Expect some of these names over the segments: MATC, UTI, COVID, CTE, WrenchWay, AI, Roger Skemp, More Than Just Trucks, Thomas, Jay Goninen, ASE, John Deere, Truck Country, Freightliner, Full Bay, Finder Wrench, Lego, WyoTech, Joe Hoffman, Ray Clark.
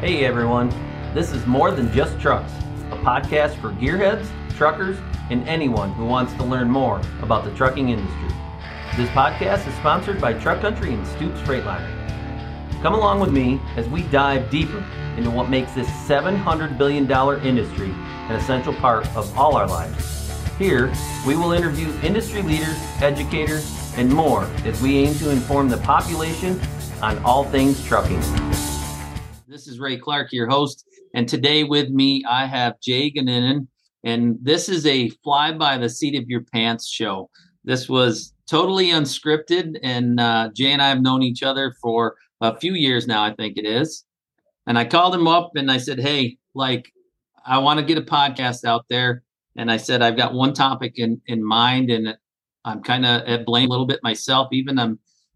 Hey everyone, this is More Than Just Trucks, a podcast for gearheads, truckers, and anyone who wants to learn more about the trucking industry. This podcast is sponsored by Truck Country and Stoops Freightliner. Come along with me as we dive deeper into what makes this $700 billion industry an essential part of all our lives. Here, we will interview industry leaders, educators, and more as we aim to inform the population on all things trucking. This is Ray Clark, your host, and today with me I have Jay Goninen, and this is a fly-by-the-seat-of-your-pants show. This was totally unscripted, and Jay and I have known each other for a few years now, I think it is. And I called him up, and I said, hey, I want to get a podcast out there, and I said I've got one topic in mind, and I'm kind of at blame a little bit myself,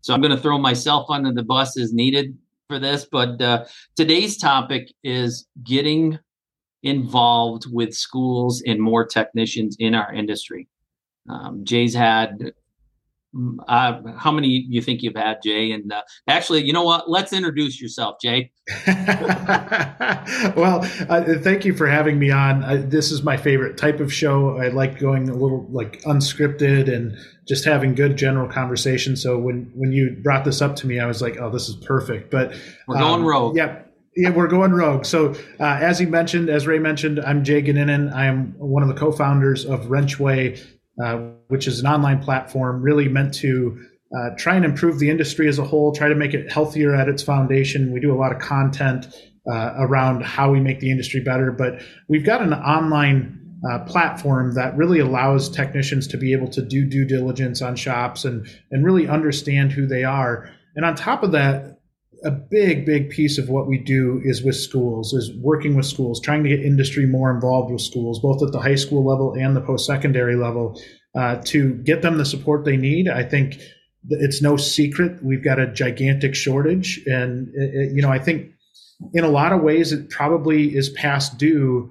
so I'm going to throw myself under the bus as needed for this, but today's topic is getting involved with schools and more technicians in our industry. Jay's had, how many you think you've had, Jay? And actually, you know what? Let's introduce yourself, Jay. Well, thank you for having me on. This is my favorite type of show. I like going a little unscripted and just having good general conversation. So when you brought this up to me, I was like, oh, this is perfect. But we're going rogue. Yeah, we're going rogue. So as Ray mentioned, I'm Jay Goninen. I am one of the co-founders of WrenchWay, which is an online platform really meant to try and improve the industry as a whole, try to make it healthier at its foundation. We do a lot of content around how we make the industry better, but we've got an online platform that really allows technicians to be able to do due diligence on shops and really understand who they are. And on top of that, a big piece of what we do is with schools, is working with schools, trying to get industry more involved with schools, both at the high school level and the post-secondary level, to get them the support they need. I think it's no secret we've got a gigantic shortage. And, I think in a lot of ways it probably is past due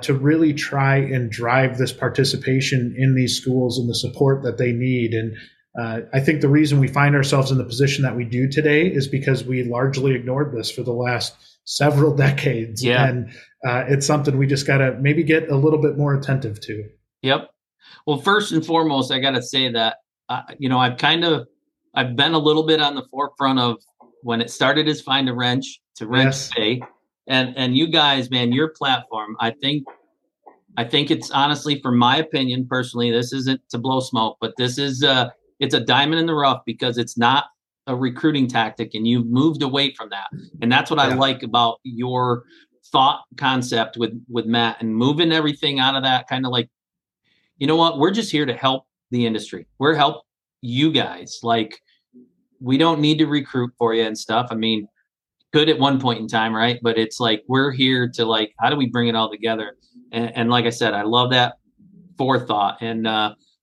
to really try and drive this participation in these schools and the support that they need. And I think the reason we find ourselves in the position that we do today is because we largely ignored this for the last several decades. Yeah. And it's something we just got to maybe get a little bit more attentive to. Yep. Well, first and foremost, I got to say that, I've been a little bit on the forefront of when it started as Finder Wrench to Wrench Bay. Yes. And you guys, man, your platform, I think it's honestly, from my opinion, personally, this isn't to blow smoke, but this is it's a diamond in the rough because it's not a recruiting tactic, and you've moved away from that. And that's what I like about your thought concept with Matt and moving everything out of that kind of you know what, we're just here to help the industry. We're help you guys. We don't need to recruit for you and stuff. I mean, could at one point in time, right? But it's we're here to how do we bring it all together? And like I said, I love that forethought. And,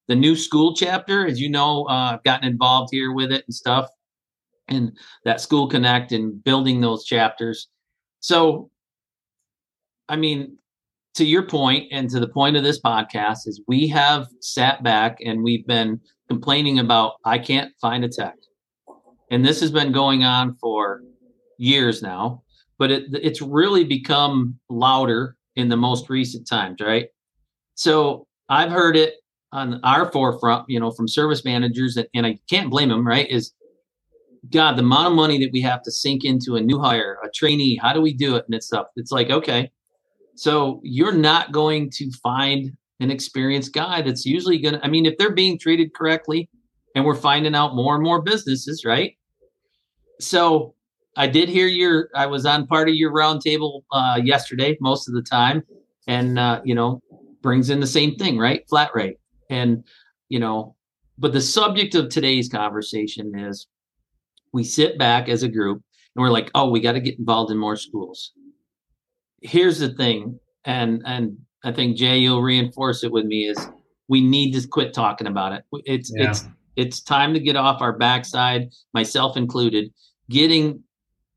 the new school chapter, as you know, I've gotten involved here with it and stuff, and that School Connect and building those chapters. So, I mean, to your point and to the point of this podcast is we have sat back and we've been complaining about, I can't find a tech. And this has been going on for years now, but it's really become louder in the most recent times, right? So I've heard it on our forefront, from service managers, and I can't blame them, right, is, God, the amount of money that we have to sink into a new hire, a trainee, how do we do it? And it's stuff. It's okay, so you're not going to find an experienced guy that's usually going to, if they're being treated correctly, and we're finding out more and more businesses, right? So I did hear I was on part of your roundtable yesterday, most of the time, and, brings in the same thing, right? Flat rate. And, but the subject of today's conversation is we sit back as a group and we're like, oh, we got to get involved in more schools. Here's the thing. And I think, Jay, you'll reinforce it with me, is we need to quit talking about it. It's time to get off our backside, myself included, getting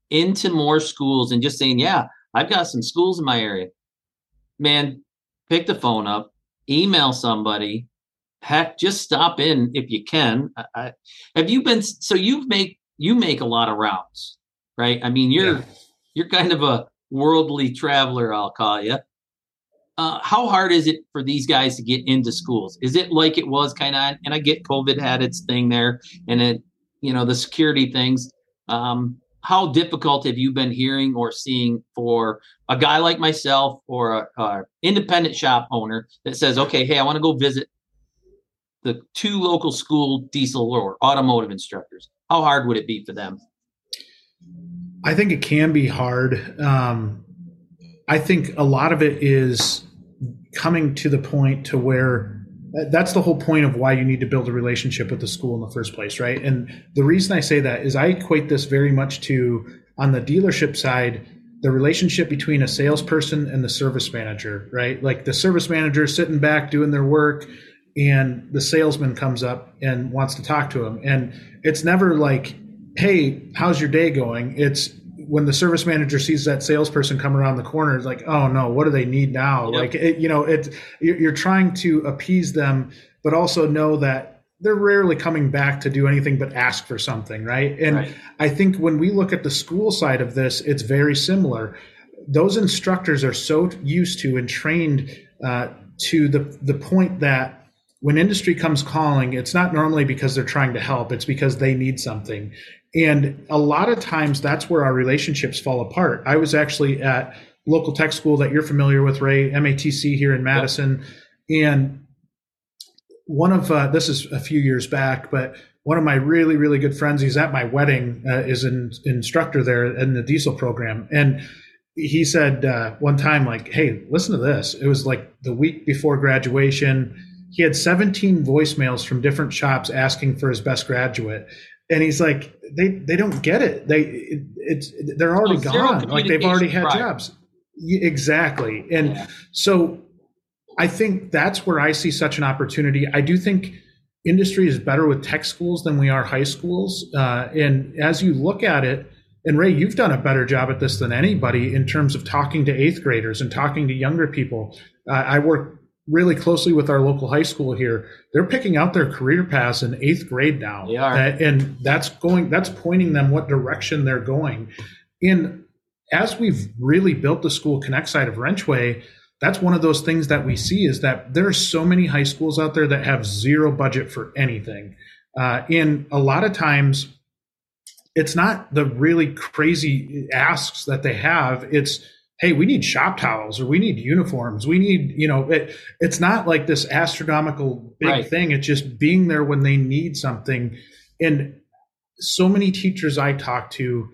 into more schools and just saying, yeah, I've got some schools in my area. Man, pick the phone up, email somebody. Heck, just stop in if you can. You make a lot of rounds, right? You're kind of a worldly traveler, I'll call you. How hard is it for these guys to get into schools? Is it like it was kind of, and I get COVID had its thing there and it, you know, the security things. How difficult have you been hearing or seeing for a guy like myself or an independent shop owner that says, okay, hey, I want to go visit the two local school diesel or automotive instructors? How hard would it be for them? I think it can be hard. I think a lot of it is coming to the point to where that's the whole point of why you need to build a relationship with the school in the first place, right? And the reason I say that is I equate this very much to, on the dealership side, the relationship between a salesperson and the service manager, right? Like the service manager sitting back doing their work and the salesman comes up and wants to talk to him. And it's never like, hey, how's your day going? It's, when the service manager sees that salesperson come around the corner, it's like, oh no, what do they need now? Yep. Like, it, you know, it's, you're trying to appease them, but also know that they're rarely coming back to do anything but ask for something. Right. And right. I think when we look at the school side of this, it's very similar. Those instructors are so used to and trained to the point that when industry comes calling, it's not normally because they're trying to help, it's because they need something. And a lot of times that's where our relationships fall apart. I was actually at local tech school that you're familiar with, Ray, MATC here in Madison. Yep. And one of, this is a few years back, but one of my really, really good friends, he's at my wedding, is an instructor there in the diesel program. And he said one time, like, hey, listen to this. It was like the week before graduation. He had 17 voicemails from different shops asking for his best graduate. And he's like, they don't get it. They're already gone. Like they've already had jobs. Exactly. And so I think that's where I see such an opportunity. I do think industry is better with tech schools than we are high schools. And as you look at it, and Ray, you've done a better job at this than anybody in terms of talking to eighth graders and talking to younger people. I work really closely with our local high school here. They're picking out their career paths in eighth grade now. They are. And that's pointing them what direction they're going. And as we've really built the School Connect side of WrenchWay, that's one of those things that we see is that there are so many high schools out there that have zero budget for anything. And a lot of times it's not the really crazy asks that they have. It's, hey, we need shop towels, or we need uniforms. We need, you know, it's not like this astronomical big thing. It's just being there when they need something. And so many teachers I talk to,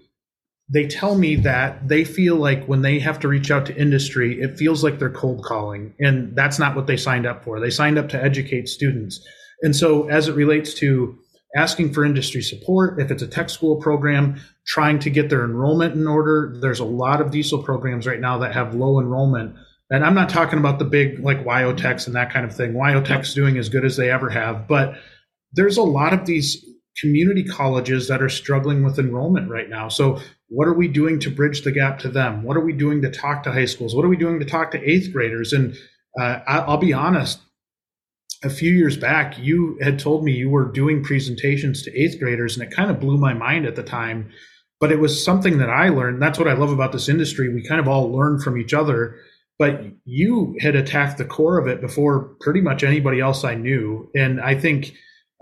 they tell me that they feel like when they have to reach out to industry, it feels like they're cold calling. And that's not what they signed up for. They signed up to educate students. And so as it relates to asking for industry support, if it's a tech school program, trying to get their enrollment in order. There's a lot of diesel programs right now that have low enrollment. And I'm not talking about the big like WyoTech and that kind of thing. WyoTech's doing as good as they ever have. But there's a lot of these community colleges that are struggling with enrollment right now. So what are we doing to bridge the gap to them? What are we doing to talk to high schools? What are we doing to talk to eighth graders? And I'll be honest, a few years back, you had told me you were doing presentations to eighth graders, and it kind of blew my mind at the time. But it was something that I learned. That's what I love about this industry. We kind of all learn from each other. But you had attacked the core of it before pretty much anybody else I knew. And I think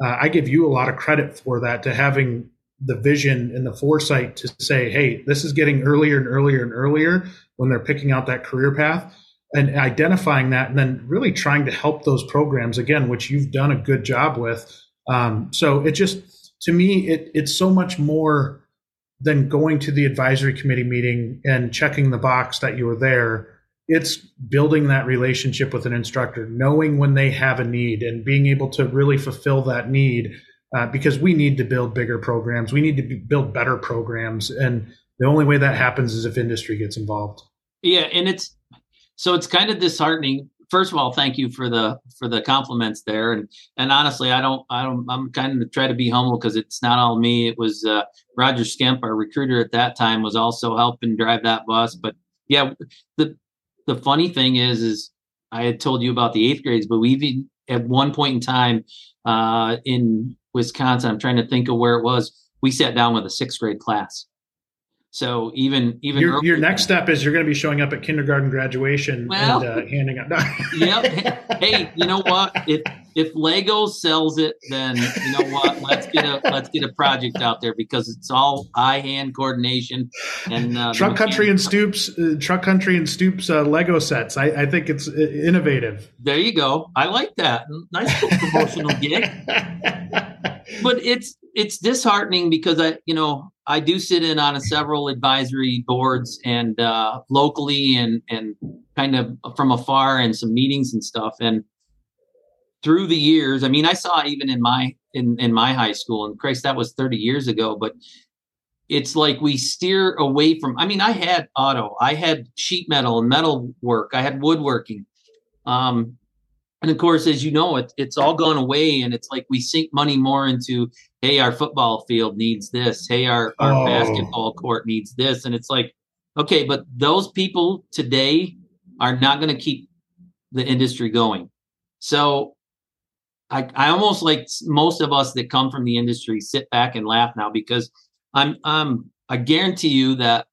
I give you a lot of credit for that, to having the vision and the foresight to say, hey, this is getting earlier and earlier and earlier when they're picking out that career path, and identifying that and then really trying to help those programs, again, which you've done a good job with. So it just, to me, it's so much more than going to the advisory committee meeting and checking the box that you were there. It's building that relationship with an instructor, knowing when they have a need and being able to really fulfill that need, because we need to build bigger programs. We need to build better programs. And the only way that happens is if industry gets involved. Yeah. And it's kind of disheartening. First of all, thank you for the compliments there. And honestly, I'm kind of try to be humble because it's not all me. It was Roger Skemp, our recruiter at that time, was also helping drive that bus. But yeah, the funny thing is I had told you about the eighth grades, but we even at one point in time in Wisconsin, I'm trying to think of where it was, we sat down with a sixth grade class. So your next step is you're going to be showing up at kindergarten graduation and handing out. Yep. Hey, you know what? If Lego sells it, then you know what? Let's get a project out there, because it's all eye-hand coordination and Truck Country and Stoops Lego sets. I think it's innovative. There you go. I like that. Nice little promotional gig. But it's disheartening because I do sit in on several advisory boards and locally and kind of from afar and some meetings and stuff. And through the years, I mean, I saw even in my high school, and Christ, that was 30 years ago, but it's like we steer away from, I mean, I had auto, I had sheet metal and metal work, I had woodworking. And of course, as you know, it's all gone away, and it's like we sink money more into, hey, our football field needs this. Hey, our basketball court needs this. And it's like, okay, but those people today are not going to keep the industry going. So I almost, like most of us that come from the industry, sit back and laugh now, because I guarantee you that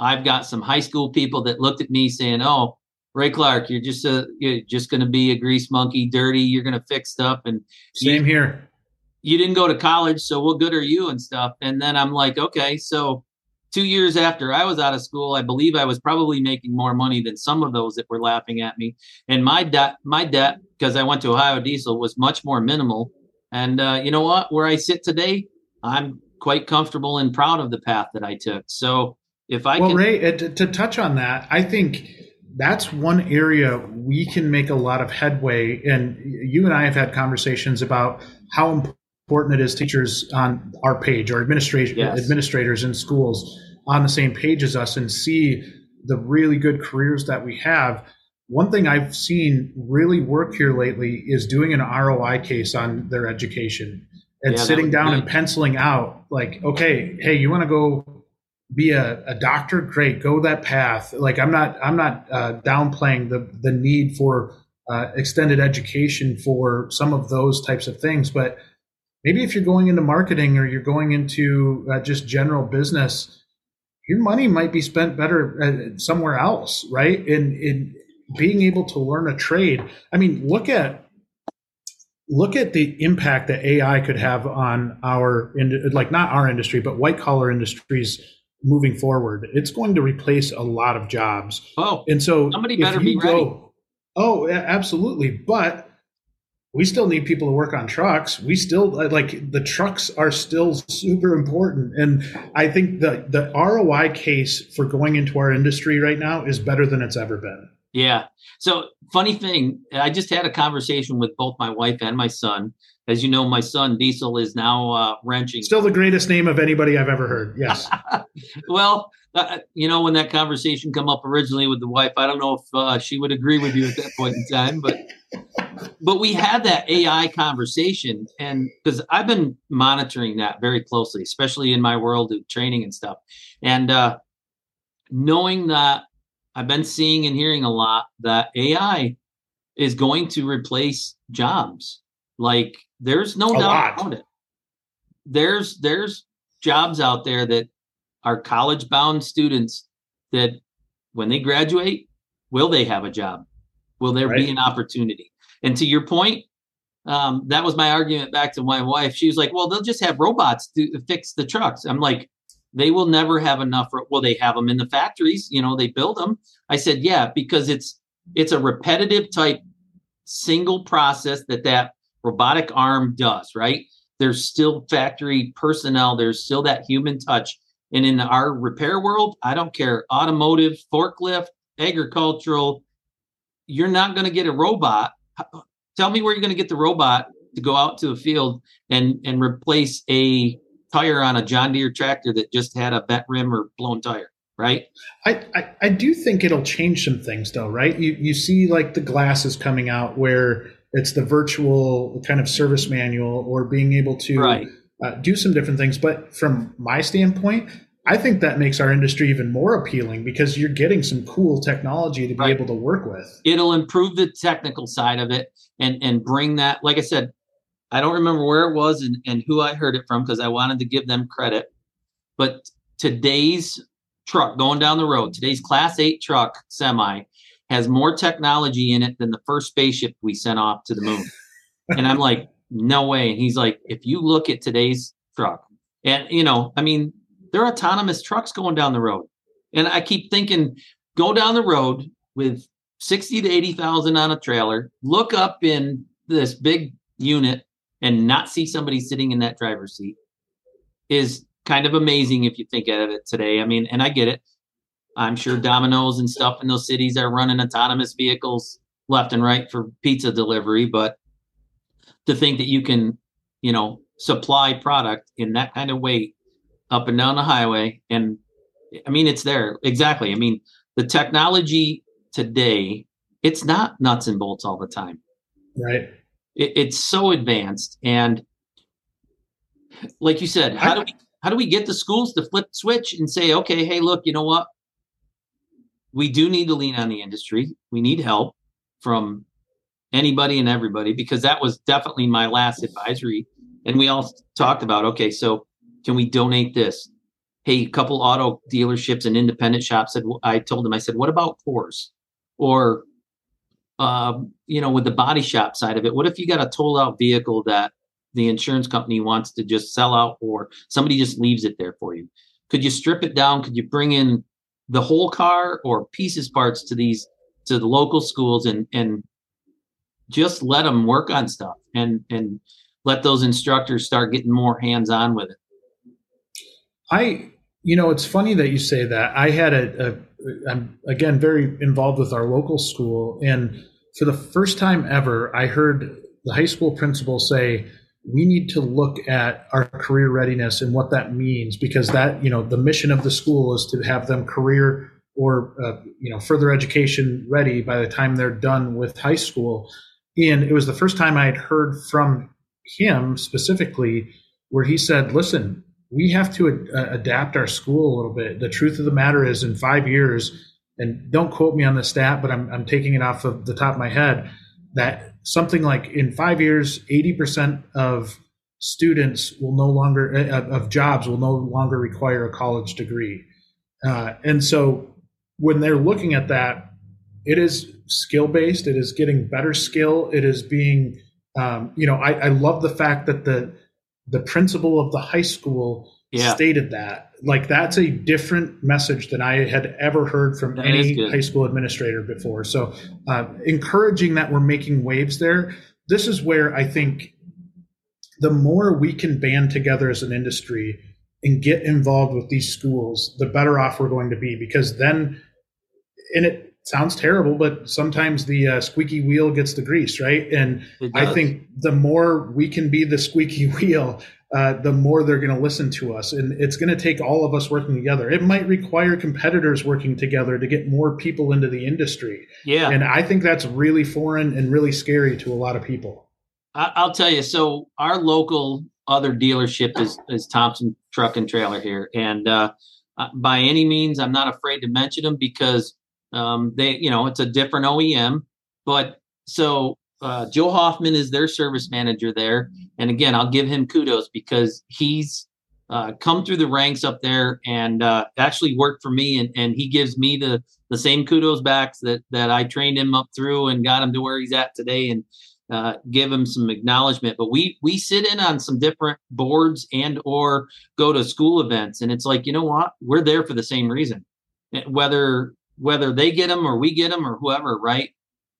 I've got some high school people that looked at me saying, oh, Ray Clark, you're just going to be a grease monkey, dirty. You're going to fix stuff, and same here. You didn't go to college, so what good are you and stuff? And then I'm like, okay, so 2 years after I was out of school, I believe I was probably making more money than some of those that were laughing at me. And my debt, because I went to Ohio Diesel, was much more minimal. And you know what? Where I sit today, I'm quite comfortable and proud of the path that I took. So Ray, to touch on that, I think that's one area we can make a lot of headway. And you and I have had conversations about how important it is teachers on our page, or administrators in schools on the same page as us, and see the really good careers that we have. One thing I've seen really work here lately is doing an ROI case on their education and sitting down and penciling out, like, okay, hey, you want to go be a doctor? Great. Go that path. Like, I'm not downplaying the need for extended education for some of those types of things. But maybe if you're going into marketing, or you're going into just general business, your money might be spent better somewhere else, right? In being able to learn a trade. I mean, look at the impact that AI could have on not our industry, but white collar industries moving forward. It's going to replace a lot of jobs. Oh, and so somebody better be ready. Oh, absolutely. But we still need people to work on trucks. We still, like, the trucks are still super important. And I think the ROI case for going into our industry right now is better than it's ever been. Yeah. So, funny thing, I just had a conversation with both my wife and my son. As you know, my son Diesel is now wrenching. Still the greatest name of anybody I've ever heard. Yes. Well, when that conversation come up originally with the wife, I don't know if she would agree with you at that point in time, but we had that AI conversation, and because I've been monitoring that very closely, especially in my world of training and stuff, and knowing that I've been seeing and hearing a lot that AI is going to replace jobs. Like, there's no doubt about it. There's jobs out there that are college bound students that when they graduate, will they have a job? Will there be an opportunity? And to your point, that was my argument back to my wife. She was like, well, they'll just have robots to fix the trucks. I'm like, they will never have enough. Well, they have them in the factories. They build them. I said, yeah, because it's a repetitive type single process that robotic arm does, right? There's still factory personnel. There's still that human touch. And in our repair world, I don't care, automotive, forklift, agricultural, you're not going to get a robot. Tell me where you're going to get the robot to go out to a field and replace a tire on a John Deere tractor that just had a bent rim or blown tire. Right. I do think it'll change some things though, right? You see, like, the glasses coming out where it's the virtual kind of service manual, or being able to do some different things. But from my standpoint, I think that makes our industry even more appealing, because you're getting some cool technology to be able to work with. It'll improve the technical side of it and bring that. Like I said, I don't remember where it was and who I heard it from, because I wanted to give them credit. But today's truck going down the road, today's Class 8 truck semi has more technology in it than the first spaceship we sent off to the moon. And I'm like, no way. And he's like, if you look at today's truck, and, you know, I mean, there are autonomous trucks going down the road. And I keep thinking, go down the road with 60 to 80,000 on a trailer, look up in this big unit and not see somebody sitting in that driver's seat is kind of amazing if you think of it today. I mean, and I get it. I'm sure Domino's and stuff in those cities are running autonomous vehicles left and right for pizza delivery. But to think that you can, you know, supply product in that kind of way up and down the highway. And I mean, it's there. Exactly. I mean, the technology today, it's not nuts and bolts all the time. Right. It's so advanced. And like you said, how do we get the schools to flip switch and say, okay, hey, look, you know what? We do need to lean on the industry. We need help from anybody and everybody, because that was definitely my last advisory. And we all talked about, okay, so can we donate this? Hey, a couple auto dealerships and independent shops said, I told them, I said, what about Coors? Or, you know, with the body shop side of it, what if you got a toll out vehicle that the insurance company wants to just sell out, or somebody just leaves it there for you? Could you strip it down? Could you bring in the whole car or pieces, parts to the local schools and just let them work on stuff and let those instructors start getting more hands-on with it. You know, it's funny that you say that. I had I'm again, very involved with our local school. And for the first time ever, I heard the high school principal say, we need to look at our career readiness and what that means, because that, you know, the mission of the school is to have them career or, you know, further education ready by the time they're done with high school. And it was the first time I had heard from him specifically where he said, listen, we have to adapt our school a little bit. The truth of the matter is in 5 years, and don't quote me on the stat, but I'm taking it off of the top of my head, that something like in 5 years, 80% of students will no longer, of jobs will no longer require a college degree. And so when they're looking at that, it is skill-based, it is getting better skill, it is being, you know, I love the fact that the principal of the high school stated that. Like, that's a different message than I had ever heard from any high school administrator before. So encouraging that we're making waves there. This is where I think the more we can band together as an industry and get involved with these schools, the better off we're going to be, because then, and it sounds terrible, but sometimes the squeaky wheel gets the grease, right? And I think the more we can be the squeaky wheel, the more they're going to listen to us. And it's going to take all of us working together. It might require competitors working together to get more people into the industry. Yeah. And I think that's really foreign and really scary to a lot of people. I'll tell you. So our local other dealership is Thompson Truck and Trailer here. And by any means, I'm not afraid to mention them, because they, you know, it's a different OEM. But so Joe Hoffman is their service manager there. And again, I'll give him kudos, because he's come through the ranks up there and actually worked for me. And he gives me the same kudos back that I trained him up through and got him to where he's at today, and give him some acknowledgement. But we sit in on some different boards and or go to school events. And it's like, you know what? We're there for the same reason, whether they get them or we get them or whoever, right?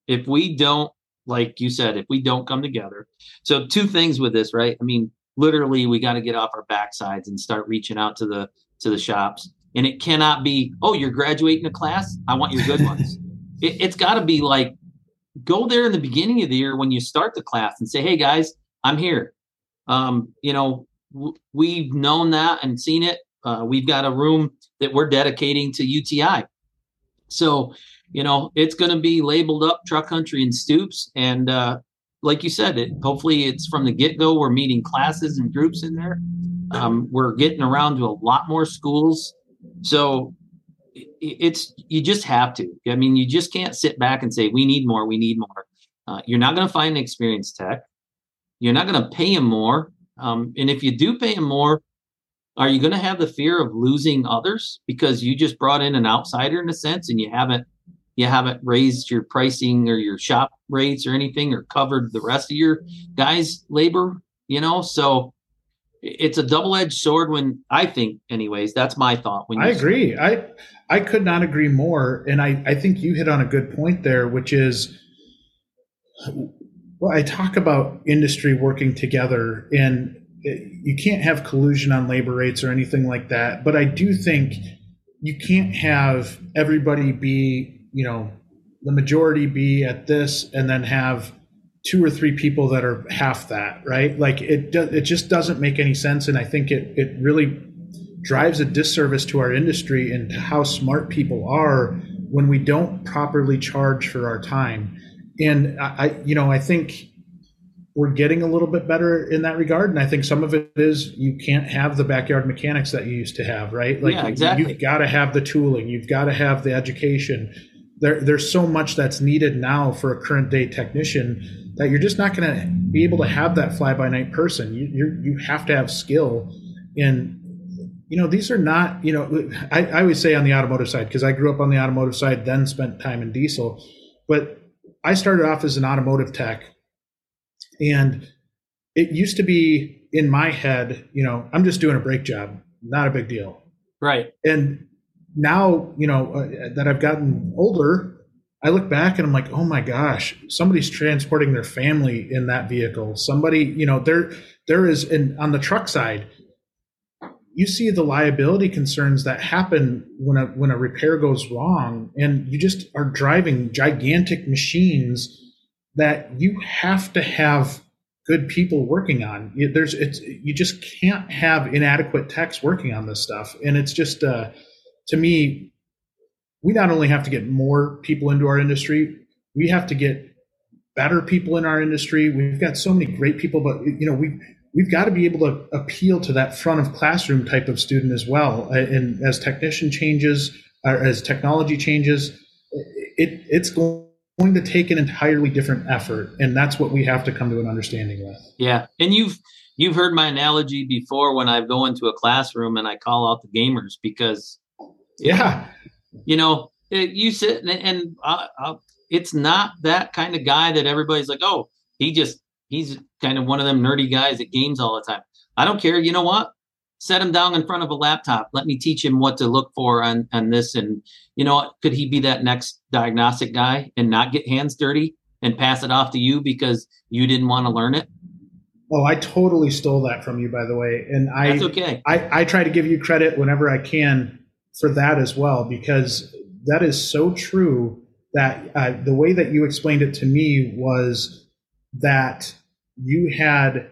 If we don't, like you said, if we don't come together. So two things with this, right? I mean, literally, we got to get off our backsides and start reaching out to the shops. And it cannot be, oh, you're graduating a class, I want your good ones. It's got to be like, go there in the beginning of the year when you start the class and say, hey, guys, I'm here. You know, we've known that and seen it. We've got a room that we're dedicating to UTI. So, you know, it's going to be labeled up Truck Country and Stoops. And like you said, hopefully it's from the get-go. We're meeting classes and groups in there. We're getting around to a lot more schools. So it's, you just have to. I mean, you just can't sit back and say, we need more. You're not going to find an experienced tech. You're not going to pay them more. And if you do pay them more, Are you going to have the fear of losing others because you just brought in an outsider in a sense, and you haven't raised your pricing or your shop rates or anything, or covered the rest of your guys' labor, you know? So it's a double-edged sword when I think, anyways, that's my thought. When I agree. I could not agree more. And I think you hit on a good point there, which is, well, I talk about industry working together, and you can't have collusion on labor rates or anything like that. But I do think you can't have everybody be, you know, the majority be at this and then have two or three people that are half that, right? Like it just doesn't make any sense. And I think it really drives a disservice to our industry and to how smart people are when we don't properly charge for our time. And I think we're getting a little bit better in that regard. And I think some of it is you can't have the backyard mechanics that you used to have, right? Like, yeah, exactly. You've got to have the tooling. You've got to have the education. There's so much that's needed now for a current day technician that you're just not going to be able to have that fly-by-night person. You have to have skill. And, you know, these are not, you know, I always say on the automotive side, because I grew up on the automotive side, then spent time in diesel. But I started off as an automotive tech. And it used to be in my head, you know, I'm just doing a brake job, not a big deal. Right. And now, you know, that I've gotten older, I look back and I'm like, oh my gosh, somebody's transporting their family in that vehicle. Somebody, you know, there is on the truck side, you see the liability concerns that happen when a repair goes wrong, and you just are driving gigantic machines that you have to have good people working on. You just can't have inadequate techs working on this stuff. And it's just, to me, we not only have to get more people into our industry, we have to get better people in our industry. We've got so many great people, but you know, we've got to be able to appeal to that front of classroom type of student as well. And as technician changes, or as technology changes, it's going to take an entirely different effort, and that's what we have to come to an understanding with. Yeah, and you've heard my analogy before when I go into a classroom and I call out the gamers, because you sit and it's not that kind of guy that everybody's like, oh, he's kind of one of them nerdy guys that games all the time. I don't care. You know what? Set him down in front of a laptop. Let me teach him what to look for on this. And you know what? Could he be that next diagnostic guy and not get hands dirty and pass it off to you because you didn't want to learn it? Oh, I totally stole that from you, by the way. And that's okay. I try to give you credit whenever I can for that as well, because that is so true that the way that you explained it to me was that you had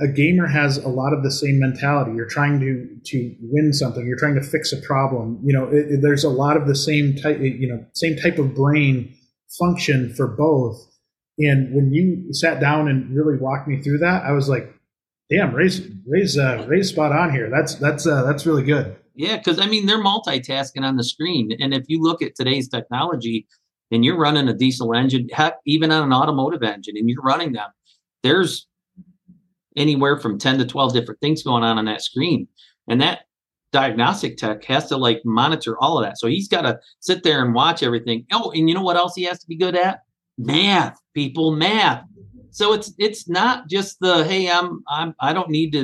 a gamer has a lot of the same mentality. You're trying to win something. You're trying to fix a problem. You know, there's a lot of the same type of brain function for both. And when you sat down and really walked me through that, I was like, damn, Ray's spot on here. That's really good. Yeah. Cause I mean, they're multitasking on the screen. And if you look at today's technology and you're running a diesel engine, heck, even on an automotive engine, and you're running them, there's anywhere from 10 to 12 different things going on that screen. And that diagnostic tech has to like monitor all of that. So he's got to sit there and watch everything. Oh, and you know what else he has to be good at? Math, people, math. So it's not just the, hey, I don't need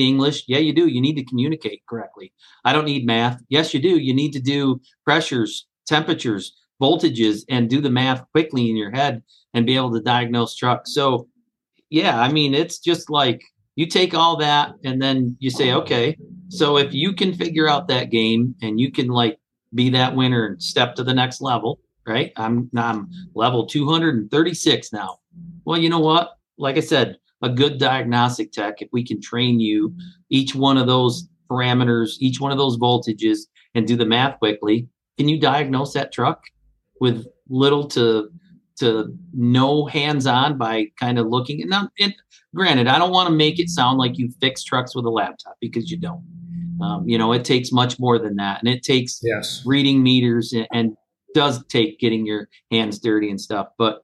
English. Yeah, you do. You need to communicate correctly. I don't need math. Yes, you do. You need to do pressures, temperatures, voltages, and do the math quickly in your head and be able to diagnose trucks. So yeah, I mean, it's just like you take all that and then you say, okay, so if you can figure out that game and you can like be that winner and step to the next level, right? I'm level 236 now. Well, you know what? Like I said, a good diagnostic tech, if we can train you each one of those parameters, each one of those voltages, and do the math quickly, can you diagnose that truck with little to no hands-on by kind of looking. And now, granted, I don't want to make it sound like you fix trucks with a laptop, because you don't. You know, it takes much more than that. And it takes reading meters and does take getting your hands dirty and stuff. But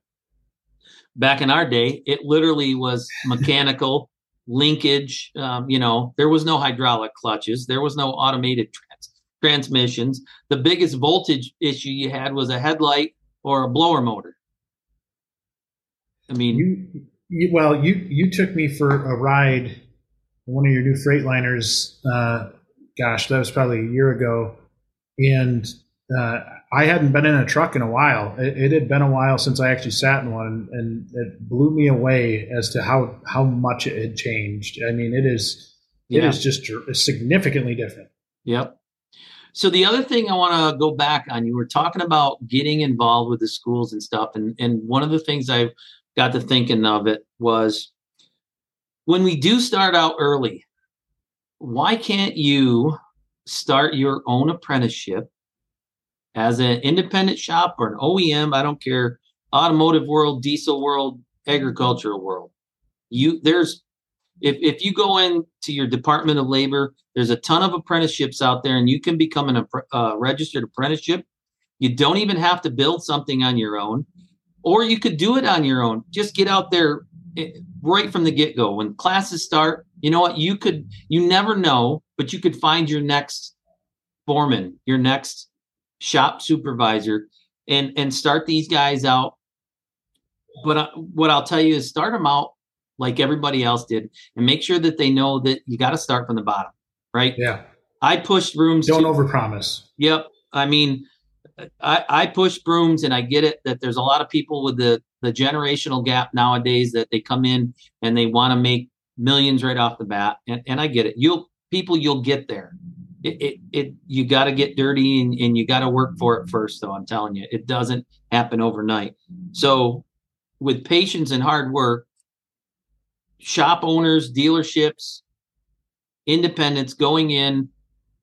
back in our day, it literally was mechanical linkage. There was no hydraulic clutches. There was no automated transmissions. The biggest voltage issue you had was a headlight or a blower motor. I mean, you took me for a ride in one of your new Freightliners. That was probably a year ago. And I hadn't been in a truck in a while. It had been a while since I actually sat in one, and it blew me away as to how much it had changed. I mean, it is just significantly different. Yep. So the other thing I want to go back on, you were talking about getting involved with the schools and stuff. And one of the things I got to thinking of it was, when we do start out early, why can't you start your own apprenticeship as an independent shop or an OEM? I don't care, automotive world, diesel world, agricultural world. If you go into your Department of Labor, there's a ton of apprenticeships out there, and you can become a registered apprenticeship. You don't even have to build something on your own, or you could do it on your own. Just get out there right from the get-go. When classes start, you know what? You never know, but you could find your next foreman, your next shop supervisor, and start these guys out. But what I'll tell you is, start them out like everybody else did, and make sure that they know that you got to start from the bottom, right? Yeah. I pushed brooms. Don't overpromise. Yep. I mean, I push brooms, and I get it that there's a lot of people with the generational gap nowadays that they come in and they want to make millions right off the bat. And I get it. You'll get there. You got to get dirty, and you got to work for it first, though. I'm telling you, it doesn't happen overnight. So with patience and hard work, shop owners, dealerships, independents going in,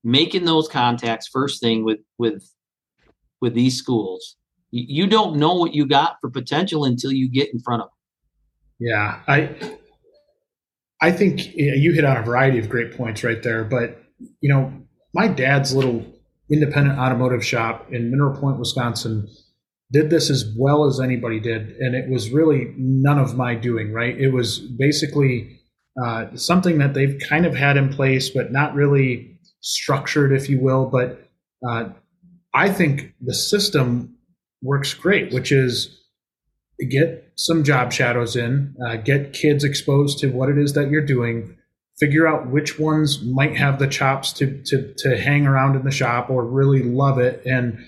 making those contacts first thing with these schools. You don't know what you got for potential until you get in front of them. Yeah. I think you hit on a variety of great points right there, but my dad's little independent automotive shop in Mineral Point, Wisconsin, did this as well as anybody did. And it was really none of my doing, right? It was basically something that they've kind of had in place, but not really structured, if you will. But I think the system works great, which is get some job shadows in, get kids exposed to what it is that you're doing, figure out which ones might have the chops to hang around in the shop or really love it and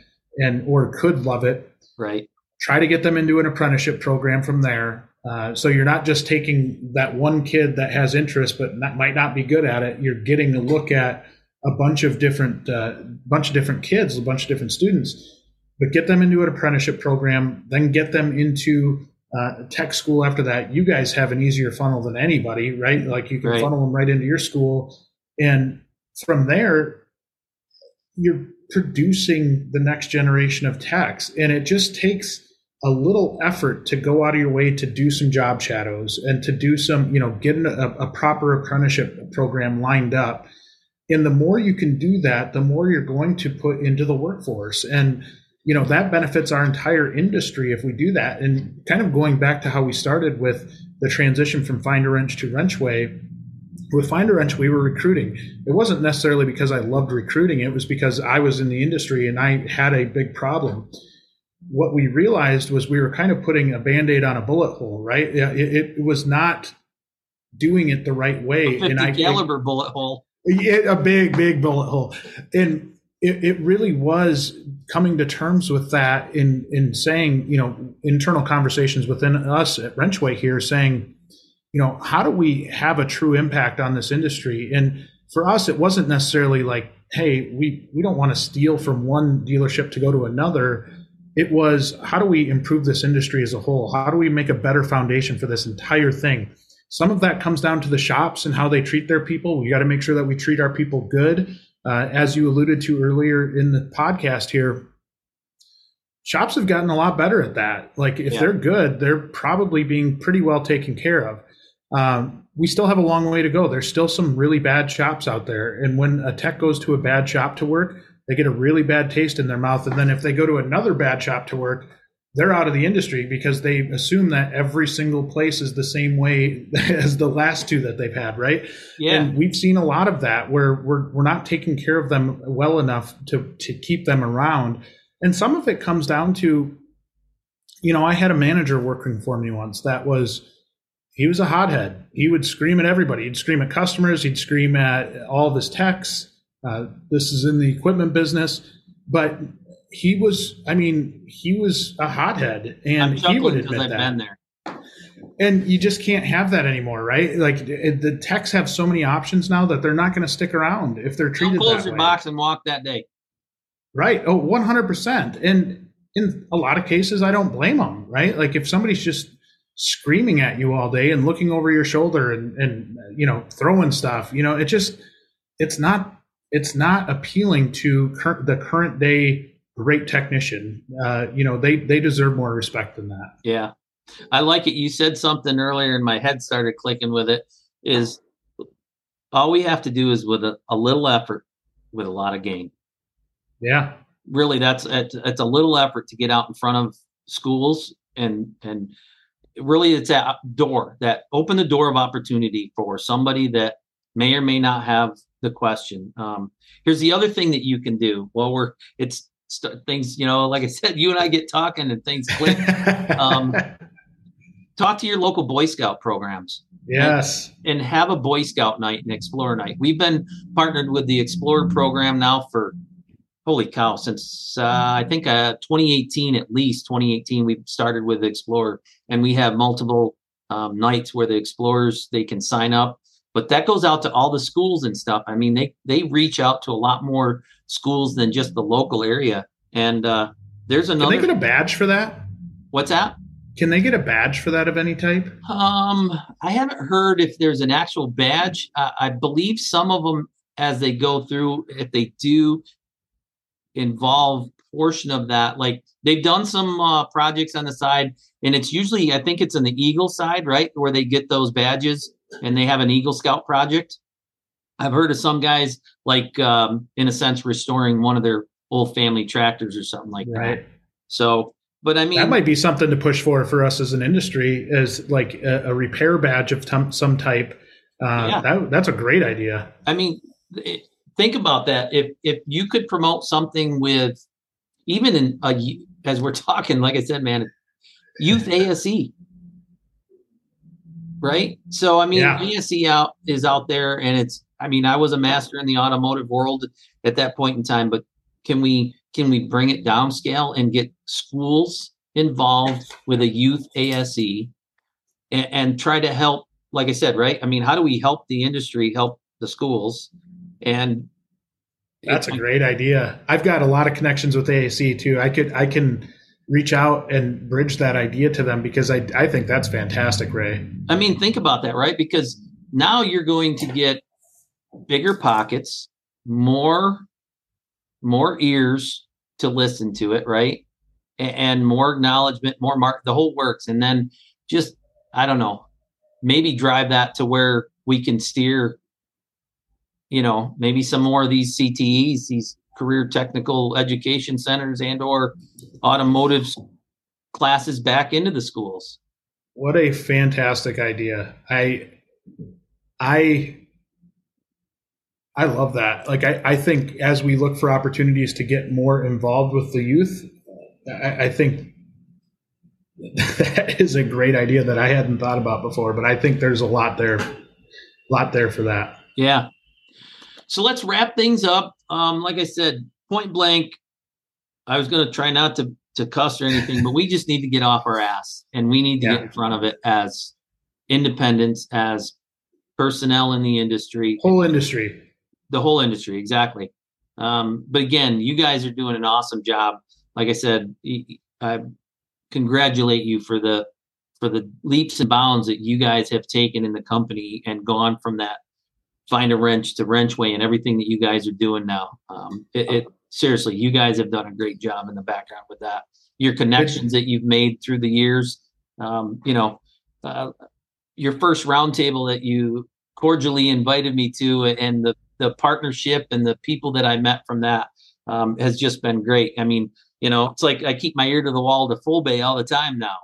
or could love it. Right. Try to get them into an apprenticeship program from there. So you're not just taking that one kid that has interest but might not be good at it. You're getting a look at a bunch of different kids, a bunch of different students, but get them into an apprenticeship program, then get them into tech school after that. You guys have an easier funnel than anybody, right? Like you can funnel them right into your school. And from there, you're producing the next generation of techs. And it just takes a little effort to go out of your way to do some job shadows and to do some, getting a proper apprenticeship program lined up. And the more you can do that, the more you're going to put into the workforce. And that benefits our entire industry if we do that. And kind of going back to how we started with the transition from Finder Wrench to WrenchWay, with Finder Wrench, we were recruiting. It wasn't necessarily because I loved recruiting. It was because I was in the industry and I had a big problem. What we realized was we were kind of putting a Band-Aid on a bullet hole, right? It was not doing it the right way. A 50 caliber bullet hole. A big, big bullet hole. And it really was coming to terms with that in saying, internal conversations within us at WrenchWay here saying, how do we have a true impact on this industry? And for us, it wasn't necessarily like, hey, we don't want to steal from one dealership to go to another. It was, how do we improve this industry as a whole? How do we make a better foundation for this entire thing? Some of that comes down to the shops and how they treat their people. We got to make sure that we treat our people good. As you alluded to earlier in the podcast here, shops have gotten a lot better at that. Like if they're good, they're probably being pretty well taken care of. We still have a long way to go. There's still some really bad shops out there. And when a tech goes to a bad shop to work, they get a really bad taste in their mouth. And then if they go to another bad shop to work, they're out of the industry because they assume that every single place is the same way as the last two that they've had, right? Yeah. And we've seen a lot of that where we're not taking care of them well enough to keep them around. And some of it comes down to, you know, I had a manager working for me once that was, he was a hothead. He would scream at everybody. He'd scream at customers. He'd scream at all of his techs. This is in the equipment business, but he was, I mean, he was a hothead, and he would admit I've been there. And you just can't have that anymore, right? Like the techs have so many options now that they're not going to stick around if they're treated that way. Close your box and walk that day. Right. Oh, 100%. And in a lot of cases, I don't blame them, right? Like if somebody's just screaming at you all day and looking over your shoulder and you know, throwing stuff, you know, it just, it's not appealing to the current day great technician. You know, they deserve more respect than that. Yeah. I like it. You said something earlier and my head started clicking with it, is all we have to do is with a little effort with a lot of gain. Yeah, really. That's it's a little effort to get out in front of schools and really it's that door that open the door of opportunity for somebody that may or may not have the question. Here's the other thing that you can do while things, you know, like I said, you and I get talking and things click. Talk to your local Boy Scout programs. Yes. And have a Boy Scout night and Explorer night. We've been partnered with the Explorer program now for, holy cow, since I think 2018, at least 2018, we've started with Explorer, and we have multiple nights where the Explorers, they can sign up, but that goes out to all the schools and stuff. I mean, they reach out to a lot more schools than just the local area. And there's another. Can they get a badge for that? What's that? Can they get a badge for that of any type? I haven't heard if there's an actual badge. I believe some of them, as they go through, if they do involve portion of that, like they've done some projects on the side, and it's usually, I think it's on the Eagle side, right, where they get those badges and they have an Eagle Scout project. I've heard of some guys like in a sense restoring one of their old family tractors or something like right. that. So, but I mean, that might be something to push for us as an industry, as like a repair badge of some type. Yeah. That's a great idea. I mean, think about that. If you could promote something with, even in as we're talking, like I said, man, youth ASE, right? So I mean, yeah. ASE is out there, and it's. I mean, I was a master in the automotive world at that point in time, but can we bring it downscale and get schools involved with a youth ASE and try to help? Like I said, right? I mean, how do we help the industry help the schools? And that's a great idea. I've got a lot of connections with AAC too. I can reach out and bridge that idea to them, because I think that's fantastic, Ray. I mean, think about that, right? Because now you're going to get bigger pockets, more ears to listen to it, right? And more acknowledgement, more mark, the whole works. And then just, I don't know, maybe drive that to where we can steer, you know, maybe some more of these CTEs, these career technical education centers and or automotive classes back into the schools. What a fantastic idea. I love that. Like, I think as we look for opportunities to get more involved with the youth, I think that is a great idea that I hadn't thought about before, but I think there's a lot there for that. Yeah. So let's wrap things up. Like I said, point blank, I was going to try not to cuss or anything, but we just need to get off our ass, and we need to get in front of it as independents, as personnel in the industry. Whole industry. The whole industry, exactly. But again, you guys are doing an awesome job. Like I said, I congratulate you for the leaps and bounds that you guys have taken in the company and gone from that Finder Wrench to WrenchWay and everything that you guys are doing now. Seriously, you guys have done a great job in the background with that. Your connections that you've made through the years, you know, your first roundtable that you cordially invited me to, and the partnership and the people that I met from that has just been great. I mean, You know, it's like I keep my ear to the wall to Full Bay all the time now.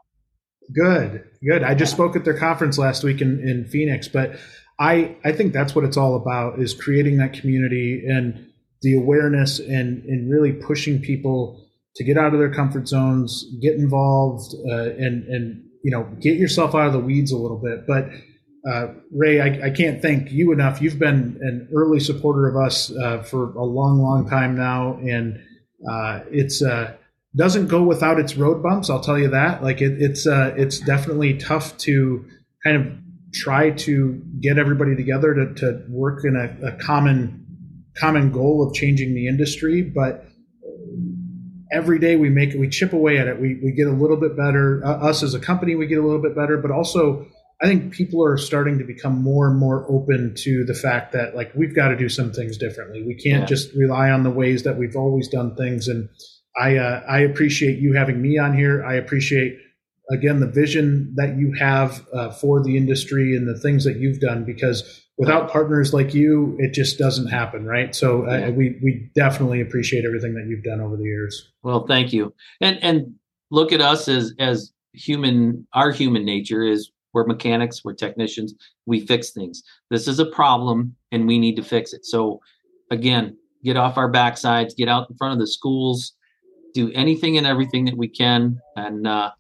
Good, good. I just spoke at their conference last week in Phoenix, but I think that's what it's all about, is creating that community and the awareness and really pushing people to get out of their comfort zones, get involved, and you know, get yourself out of the weeds a little bit. But Ray, I can't thank you enough. You've been an early supporter of us for a long, long time now, and it's doesn't go without its road bumps. I'll tell you that. Like it's definitely tough to kind of try to get everybody together to work in a common goal of changing the industry. But every day we chip away at it. We get a little bit better. Us as a company, we get a little bit better. But also, I think people are starting to become more and more open to the fact that, like, we've got to do some things differently. We can't just rely on the ways that we've always done things. And I appreciate you having me on here. I appreciate, again, the vision that you have for the industry and the things that you've done, because without partners like you, it just doesn't happen, right? So we definitely appreciate everything that you've done over the years. Well, thank you. And look at us as human. Our human nature is, we're mechanics, we're technicians, we fix things. This is a problem and we need to fix it. So again, get off our backsides, get out in front of the schools, do anything and everything that we can. And I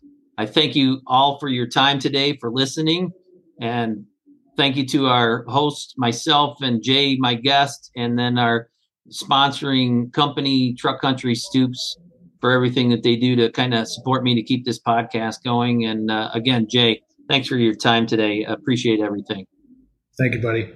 thank you all for your time today, for listening. And thank you to our host, myself, and Jay, my guest, and then our sponsoring company, Truck Country Stoops, for everything that they do to kind of support me to keep this podcast going. And again, Jay, thanks for your time today. I appreciate everything. Thank you, buddy.